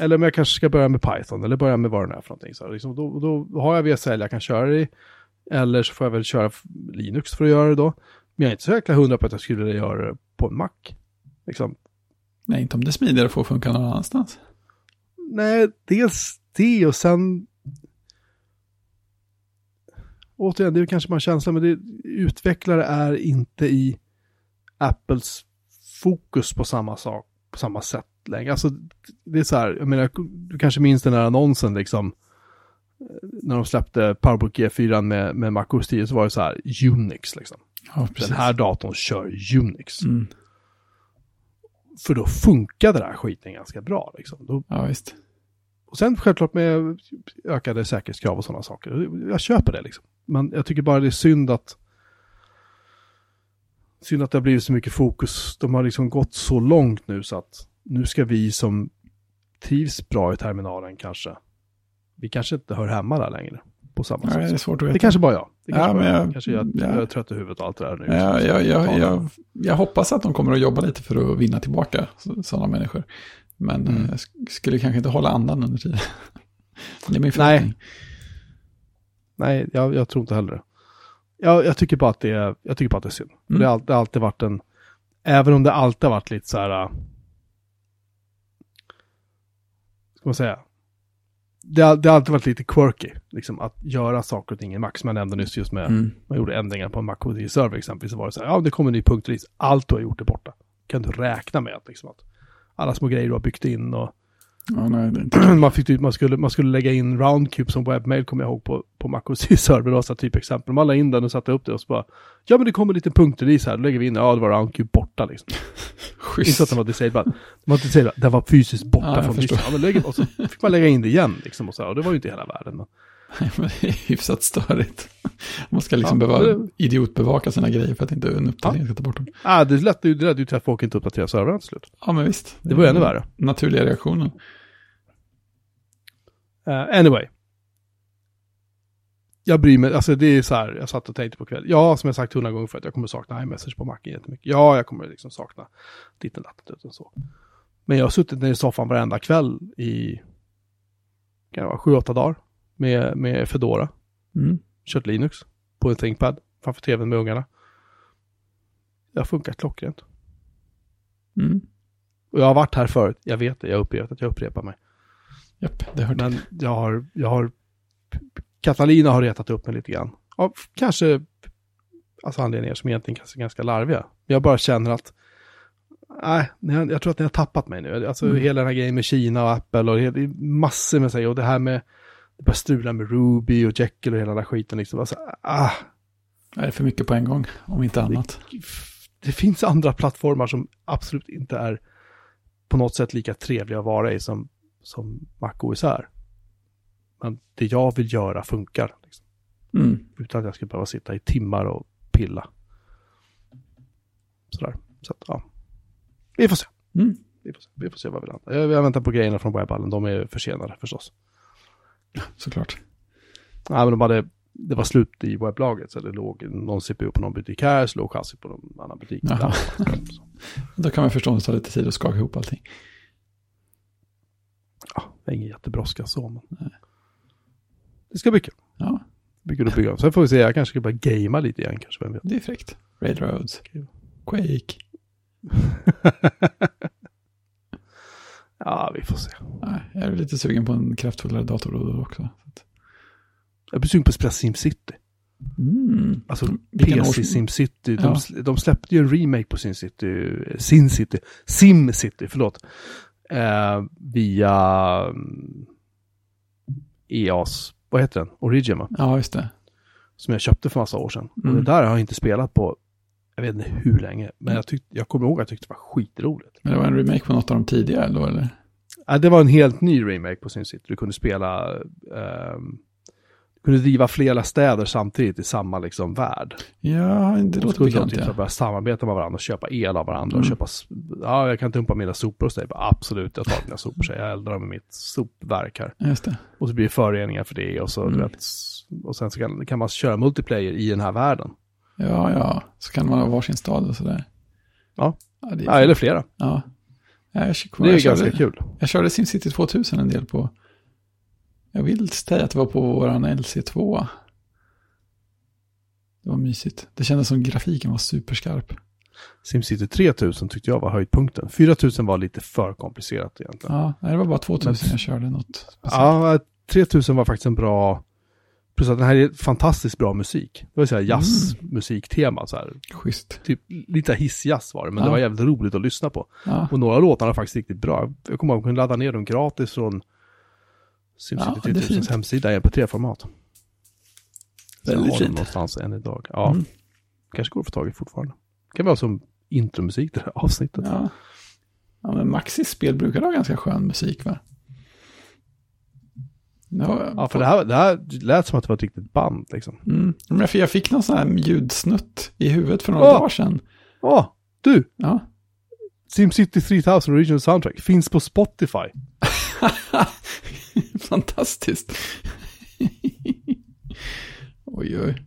Eller om jag kanske ska börja med Python. Eller börja med vad det är för någonting. Så här, liksom, då har jag WSL jag kan köra i. Eller så får jag väl köra Linux för att göra det då. Men jag är inte så jäkla 100 på att jag skulle göra det på en Mac. Liksom. Nej, inte om det är smidigare får funka någon annanstans. Nej, dels det och sen återigen, det är kanske bara känsla, men det, utvecklare är inte i Apples fokus på samma sak på samma sätt längre. Alltså det är så här, jag menar, du kanske minns den här annonsen liksom när de släppte PowerBook G4 med macOS 10, så var det så här Unix liksom. Ja, den här datorn kör Unix. Mm. För då funkar det där skiten ganska bra. Liksom. Då... Ja, visst. Och sen självklart med ökade säkerhetskrav och sådana saker. Jag köper det liksom. Men jag tycker bara det är synd att det har blivit så mycket fokus. De har liksom gått så långt nu så att nu ska vi som trivs bra i terminalen kanske. Vi kanske inte hör hemma där längre. På samma sätt. Det är svårt att veta. Det kanske bara jag. Jag är trött i huvudet och allt det där nu. Ja, jag hoppas att de kommer att jobba lite för att vinna tillbaka sådana människor. Men jag skulle kanske inte hålla andan under tiden. Det är min förhoppning. Nej, jag tror inte heller det. Jag tycker bara att det är synd. Mm. Det har alltid varit en... Även om det alltid har varit lite så här... Ska man säga... Det har alltid varit lite quirky liksom, att göra saker och ting i Mac. Som jag nämnde nyss, just med man gjorde ändringar på en macOS server exempelvis, så var det så här, ja, det kommer en ny punktris, allt du har gjort är borta. Kan du räkna med att alla små grejer du har byggt in och man skulle lägga in Roundcube som webbmail, kommer jag ihåg, på macOS server då, så typ exempel, man la in den och satte upp det och så bara, ja men det kommer en liten punktris här, då lägger vi in, ja det var Roundcube borta liksom. Inte att den var disabled. Den var fysiskt borta från listan. Och så fick man lägga in det igen. Liksom, och det var ju inte hela världen. Men... Nej, men det är hyfsat störigt. Man ska liksom behöva idiotbevaka sina grejer för att inte en uppdatering ska ta bort dem. Ja, det lät ju det där att folk inte uppdaterar servern till slut. Ja, men visst. Det var ju ännu värre. Naturliga reaktionen. Anyway. Jag bryr mig, alltså det är så här, jag satt och tänkte på kväll. Ja, som jag sagt 100 gånger för att jag kommer sakna iMessage på Mac jättemycket. Ja, jag kommer liksom sakna lite nattet och så. Men jag har suttit ner i soffan varenda kväll i 7-8 dagar med Fedora. Kört Linux på en ThinkPad framför tvn med ungarna. Det har funkat klockrent. Mm. Och jag har varit här förut, jag vet det, jag har upplevt att jag upprepar mig. Japp, det hörde jag. Men jag har Catalina har retat upp mig lite grann. Ja, kanske alltså anledningar som egentligen kanske är ganska larviga. Jag bara känner att jag tror att ni har tappat mig nu. Alltså hela den här grejen med Kina och Apple och massor med sig. Och det här med att börja strula med Ruby och Jekyll och hela den här skiten. Liksom. Alltså, Det är för mycket på en gång, om inte annat. Det finns andra plattformar som absolut inte är på något sätt lika trevliga att vara i som macOS är. Men det jag vill göra funkar. Liksom. Utan att jag ska behöva sitta i timmar och pilla. Sådär. Så att, ja. Vi får se. Vi får se vad vi landar. Jag väntar på grejerna från webballen. De är försenade förstås. Ja, såklart. Nej, men det var slut i webblaget. Så det låg någon CPU på någon butik här. Så låg chassi på någon annan butik. Då kan man förstå att det tar lite tid att skaka ihop allting. Ja, det är ingen jättebrådska så. Men... Nej. Det ska bli kul. Ja. Bygga. Sen får vi se, jag kanske ska bara gamea lite igen. Kanske, vem vet. Det är fräckt. Railroads. Quake. Ja, vi får se. Nej, jag är lite sugen på en kraftfullare dator då också. Jag blir sugen på Express SimCity. Mm. Alltså PC SimCity. De släppte ju en remake på SimCity via EA's, vad heter den? Origin, va? Ja, just det. Som jag köpte för massa år sedan. Mm. Och det där har jag inte spelat på, jag vet inte hur länge. Men jag kommer ihåg att jag tyckte det var skitroligt. Men det var en remake på något av de tidigare då, eller? Ja, det var en helt ny remake på SimCity. Du kunde spela... kunde driva flera städer samtidigt i samma liksom värld. Ja, det låter bekant. Ja. Börja samarbeta med varandra och köpa el av varandra. Mm. Och köpa, ja, jag kan tumpa mina sopor hos dig. Absolut, jag tar mina sopor. Så jag eldar med mitt sopverk här. Just det. Och så blir det föreningar för det. Och, så, du vet, och sen så kan man köra multiplayer i den här världen. Ja, ja. Så kan man ha varsin stad och sådär. Ja, ja, det är... ja, eller flera. Ja. Jag körde, ganska kul. Jag körde SimCity 2000 en del på... Jag vill säga att det var på våran LC2. Det var mysigt. Det kändes som grafiken var superskarp. SimCity 3000 tyckte jag var höjdpunkten. 4000 var lite för komplicerat egentligen. Ja, det var bara 2000 jag körde något speciellt. Ja, 3000 var faktiskt en bra... Plus att den här är fantastiskt bra musik. Det var så här jazzmusiktema. Så här. Schysst. Typ lite hissjazz var det, men det var jävligt roligt att lyssna på. Ja. Och några låtar var faktiskt riktigt bra. Jag kommer ihåg att kunna ladda ner dem gratis från... SimCity 3000s hemsida är på MP3-format. Väldigt fint. Någonstans än idag. Ja. Mm. Kanske går det att få tag i fortfarande. Det kan vara som intromusik det här avsnittet. Ja. Ja, men Maxis spel brukar ha ganska skön musik, va? Ja, för det här lät som att det var ett riktigt band liksom. Mm. Men jag fick någon sån här ljudsnutt i huvudet för några dagar sedan. Ja, du. Ja. SimCity 3000 original soundtrack finns på Spotify. Fantastiskt. Oj, oj.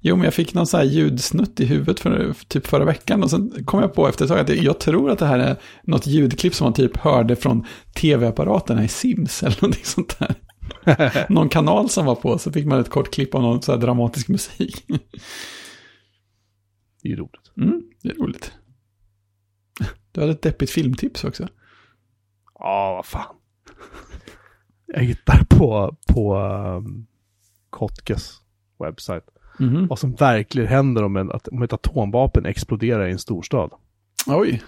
Jo, men jag fick någon så här ljudsnutt i huvudet för typ förra veckan. Och sen kom jag på efter ett tag att jag tror att det här är något ljudklipp som man typ hörde från tv-apparaterna i Sims eller någonting sånt där. Någon kanal som var på, så fick man ett kort klipp av någon så här dramatisk musik. Det är ju roligt. Mm, det är roligt. Du hade ett deppigt filmtips också. Ja, vad fan. Jag hittar på Kotkes webbsajt vad som verkligen händer om ett atomvapen exploderar i en storstad. Oj,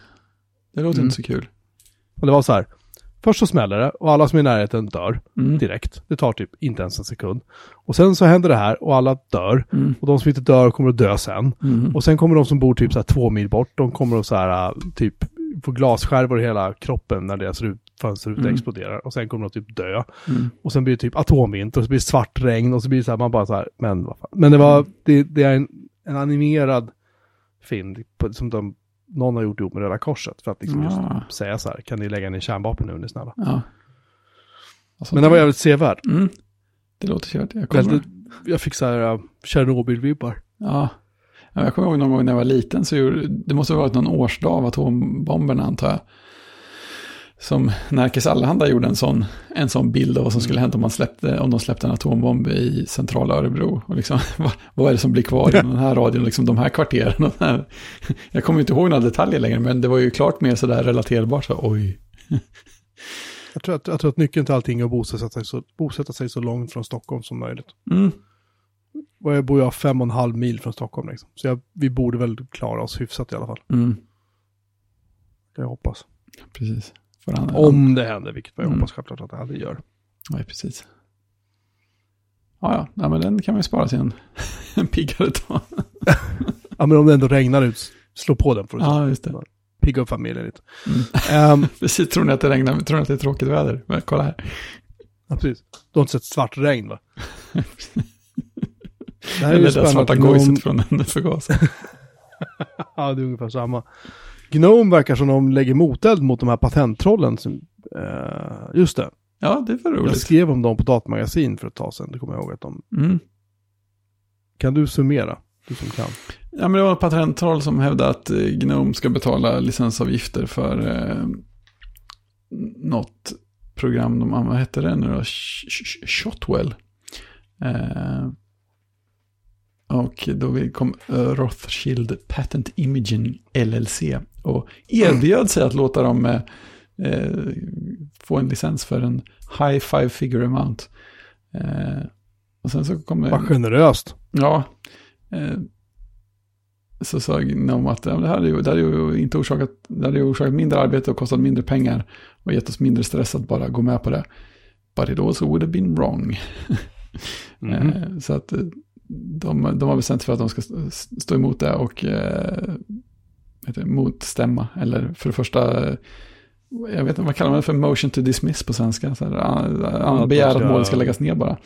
det låter inte så kul. Och det var så här, först så smäller det och alla som är i närheten dör direkt. Det tar typ inte ens en sekund. Och sen så händer det här och alla dör. Och de som inte dör kommer att dö sen. Och sen kommer de som bor typ så här 2 mil bort, de kommer att så här typ få glasskärvor i hela kroppen när deras fönsterruta exploderar. Och sen kommer de typ dö. Och sen blir det typ atomvinter och så blir det svart regn och så blir det så här, man bara så här, men vad fan. Men det är en animerad film som någon har gjort ihop med Röda Korset för att liksom just säga så här, kan ni lägga ner kärnvapen nu, ni snälla. Ja. Alltså, men det var jävligt sevärd. Mm. Det låter kört. Jag fick så här Tjernobyl-vibbar. Ja. Jag kommer ihåg någon gång när jag var liten så det måste ha varit någon årsdag av atombomberna, antar jag. Som Närkes Allehanda gjorde en sån bild av vad som skulle hända om de släppte en atombomb i centrala Örebro. Och liksom, vad är det som blir kvar i den här radion, liksom de här kvarteren? Och den här. Jag kommer inte ihåg några detaljer längre, men det var ju klart mer sådär relaterbart. Så, oj. Jag tror att nyckeln till allting är att bosätta sig så långt från Stockholm som möjligt. Mm. Och jag bor 5,5 mil från Stockholm liksom. Så vi borde väl klara oss hyfsat i alla fall. Mm. Jag hoppas. Precis. Om det händer, vilket jag hoppas självklart att det aldrig gör. Nej, precis. Ja, ja, men den kan man ju spara till en piggare dag. Ja, men om det ändå regnar ut, slå på den för att just det. Pigga upp familjen lite. Precis, tror ni att det regnar? Tror ni att det är tråkigt väder? Men kolla här. Ja, precis. Du har inte sett svart regn, va? Det här är ju spännande. Svarta gojset från den förgasen. Ja, det är ungefär samma. Gnome verkar som de lägger moteld mot de här patenttrollen. Just det. Ja, det var roligt. Jag skrev om dem på Datamagasin för ett tag sedan. Det kommer jag ihåg att de... Kan du summera? Du som kan. Ja, men det var en patenttroll som hävdade att Gnome ska betala licensavgifter för något program de använder. Vad hette det nu då? Shotwell. Och då kom Rothschild Patent Imaging LLC och erbjöd sig att låta dem få en licens för en high five figure amount. Och sen så kom... Vad generöst! Ja. Så sa Gnome att ja, det hade ju orsakat mindre arbete och kostat mindre pengar och gett oss mindre stress att bara gå med på det. But it also would have been wrong. Mm-hmm. Så att de har bestämt för att de ska stå emot det och motstämma. Eller för det första, jag vet inte, vad kallar man det för, motion to dismiss på svenska? Så här, begär att målet ska läggas ner bara.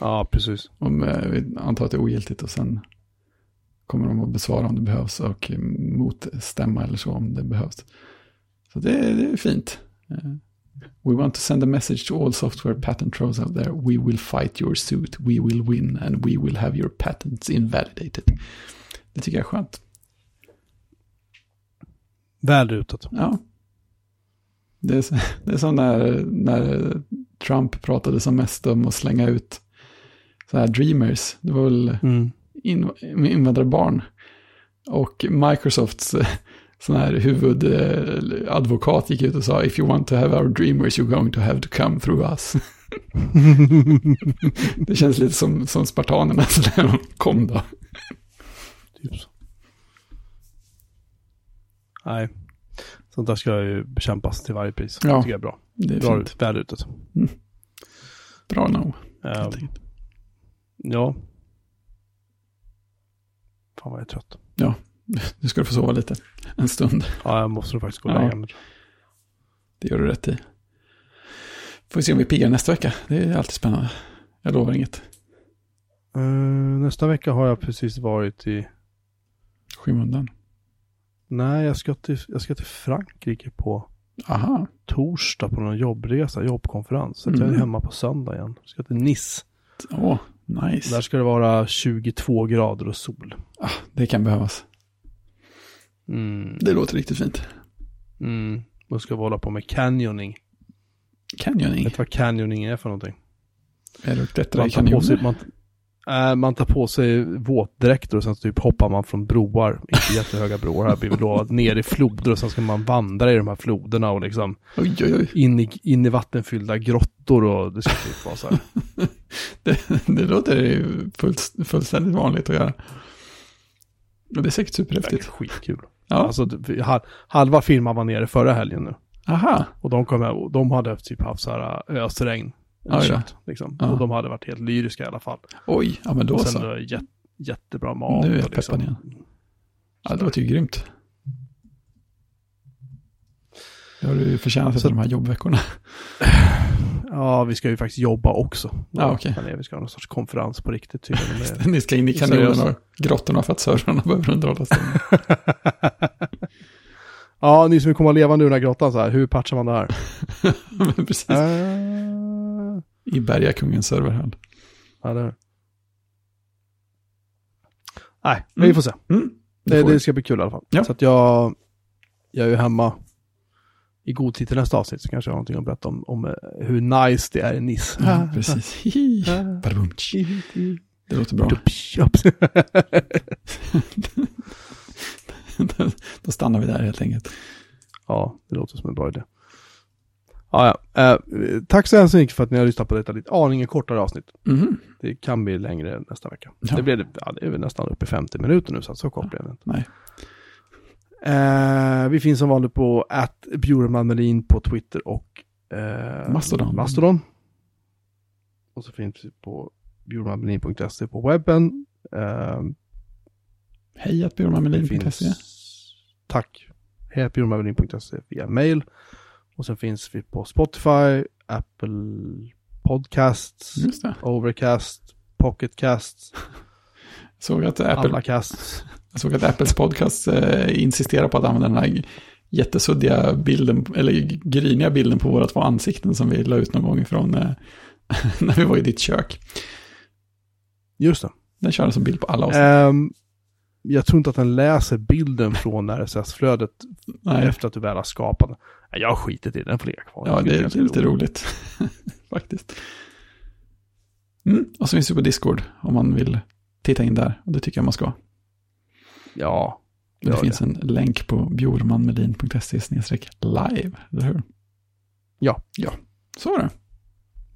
Ja, precis. Om, vi antar att det är ogiltigt och sen kommer de att besvara om det behövs och motstämma eller så om det behövs. Så det är fint. We want to send a message to all software patent trolls out there. We will fight your suit. We will win and we will have your patents invalidated. Det tycker jag är skönt. Välrutat. Ja. Det är som när Trump pratade som mest om att slänga ut så här dreamers. Det var väl invandrarbarn. Och Microsofts sån här huvudadvokat gick ut och sa if you want to have our dreamers you're going to have to come through us. Det känns lite som spartanerna så där de kom då. Typ så. Nej. Sånt där ska ju bekämpas till varje pris. Ja, det tycker jag är bra. Det är bra fint. Väl utåt. Mm. Bra nog. Ja. Fan vad jag är trött. Ja. Nu ska du få sova lite, en stund. Ja, jag måste faktiskt gå lägga mig. Det gör du rätt i. Får vi se om vi piggar nästa vecka. Det är alltid spännande. Jag lovar inget. Nästa vecka har jag precis varit i... Skymundan. Nej, jag ska till Frankrike på torsdag på någon jobbresa, jobbkonferens. Så jag är hemma på söndag igen. Jag ska till Nice. Åh, nice. Där ska det vara 22 grader och sol. Ah, det kan behövas. Mm. Det låter riktigt fint. Mm. Då ska vi hålla på med canyoning. Canyoning? Vet du vad canyoning är för någonting? Är det klättra i kanjoner? Man tar på sig våtdräkter och sen typ hoppar man från broar. Inte jättehöga broar här. Blir lovat ner i floder och sen ska man vandra i de här floderna och liksom in i vattenfyllda grottor och det ska typ vara så här. det låter ju fullständigt vanligt att göra. Det är säkert superhäftigt. Det är skitkul. Ja. Alltså, halva filmen var nere förra helgen nu. Aha. Och de kom och de hade typ haft så här ösregn. Liksom. Och de hade varit helt lyriska i alla fall. Oj, ja men då så. Det var jättebra mat. Nu är jag peppad igen. Ja, det var ju grymt. Det har du förtjänat efter de här jobbveckorna. Ja, vi ska ju faktiskt jobba också. Ja, okej. Okay. Vi ska ha någon sorts konferens på riktigt. Typ. Ni ska in i kanonerna och grottorna för att sörarna behöver underhålla sig. Ja, ni som vill komma och leva nu i den här grottan så här. Hur patchar man det här? Precis. I Bergakungens serverhand. Ja, det är... Nej, vi får se. Mm. Det ska bli kul i alla fall. Ja. Så att jag är ju hemma i god tid till nästa avsnitt så kanske jag har någonting att berätta om hur nice det är i Nice. Ja, precis. Det låter bra. Då stannar vi där helt enkelt. Ja, det låter som en bra idé. Ja. Tack så hemskt mycket för att ni har lyssnat på detta lite aningen kortare avsnitt. Mm-hmm. Det kan bli längre nästa vecka. Ja. Det är väl nästan uppe i 50 minuter nu så att så kort blev det inte. Nej. Vi finns som vanligt på @bjurmanmelin på Twitter och Mastodon. Och så finns vi på bjurmanmelin.se på webben. Hej @bjurmanmelin.se. Tack. Hej @bjurmanmelin.se via mail. Och sen finns vi på Spotify, Apple Podcasts, Overcast, Pocketcasts. Såg att Apple Casts. Jag såg att Apples podcast insisterar på att använda den här jättesuddiga bilden, eller griniga bilden på våra två ansikten som vi la ut någon gång ifrån när vi var i ditt kök. Just det. Den körde som bild på alla avsnitt. Jag tror inte att den läser bilden från RSS-flödet efter att du väl har skapat den. Jag har skitit i den, får ligga kvar. Ja, det är lite roligt. Faktiskt. Mm. Och så finns vi på Discord om man vill titta in där, och det tycker jag man ska. Ja. Det finns en länk på bjormanmelin.se/live, eller hur? Ja. Ja, så är det.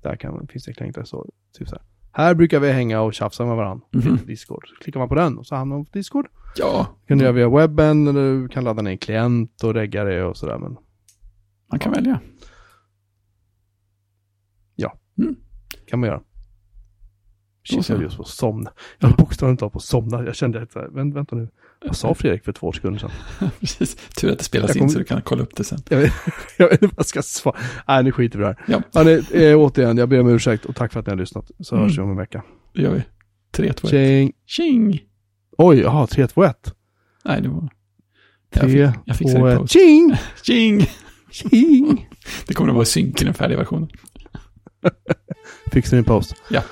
Där finns det en länk där, så typ så här. Här brukar vi hänga och tjafsa med varandra på Discord. Så klickar man på den och så hamnar man på Discord. Ja. Kan du göra via webben, eller du kan ladda ner en klient och regga det och sådär. Men... man kan välja. Ja. Mm. Kan man göra. Shit, jag höll just på att somna. Jag höll bokstavligt på att somna. Jag kände att, vänta nu. Vad sa Fredrik för 2 sekunder sedan? Precis. Tur att det spelas in så du kan kolla upp det sen. Jag vet inte vad jag ska svara. Nej, nu skiter vi där. Ja. Återigen, jag ber om ursäkt och tack för att ni har lyssnat. Så hörs vi om en vecka. Det gör vi. 3-2-1. Tjing! Oj, jaha, 3-2-1. Nej, det var... Jag fixade det på. Tjing! Tjing! Tjing! Det kommer att vara synk i den färdiga versionen. Fixar ni en paus? Ja.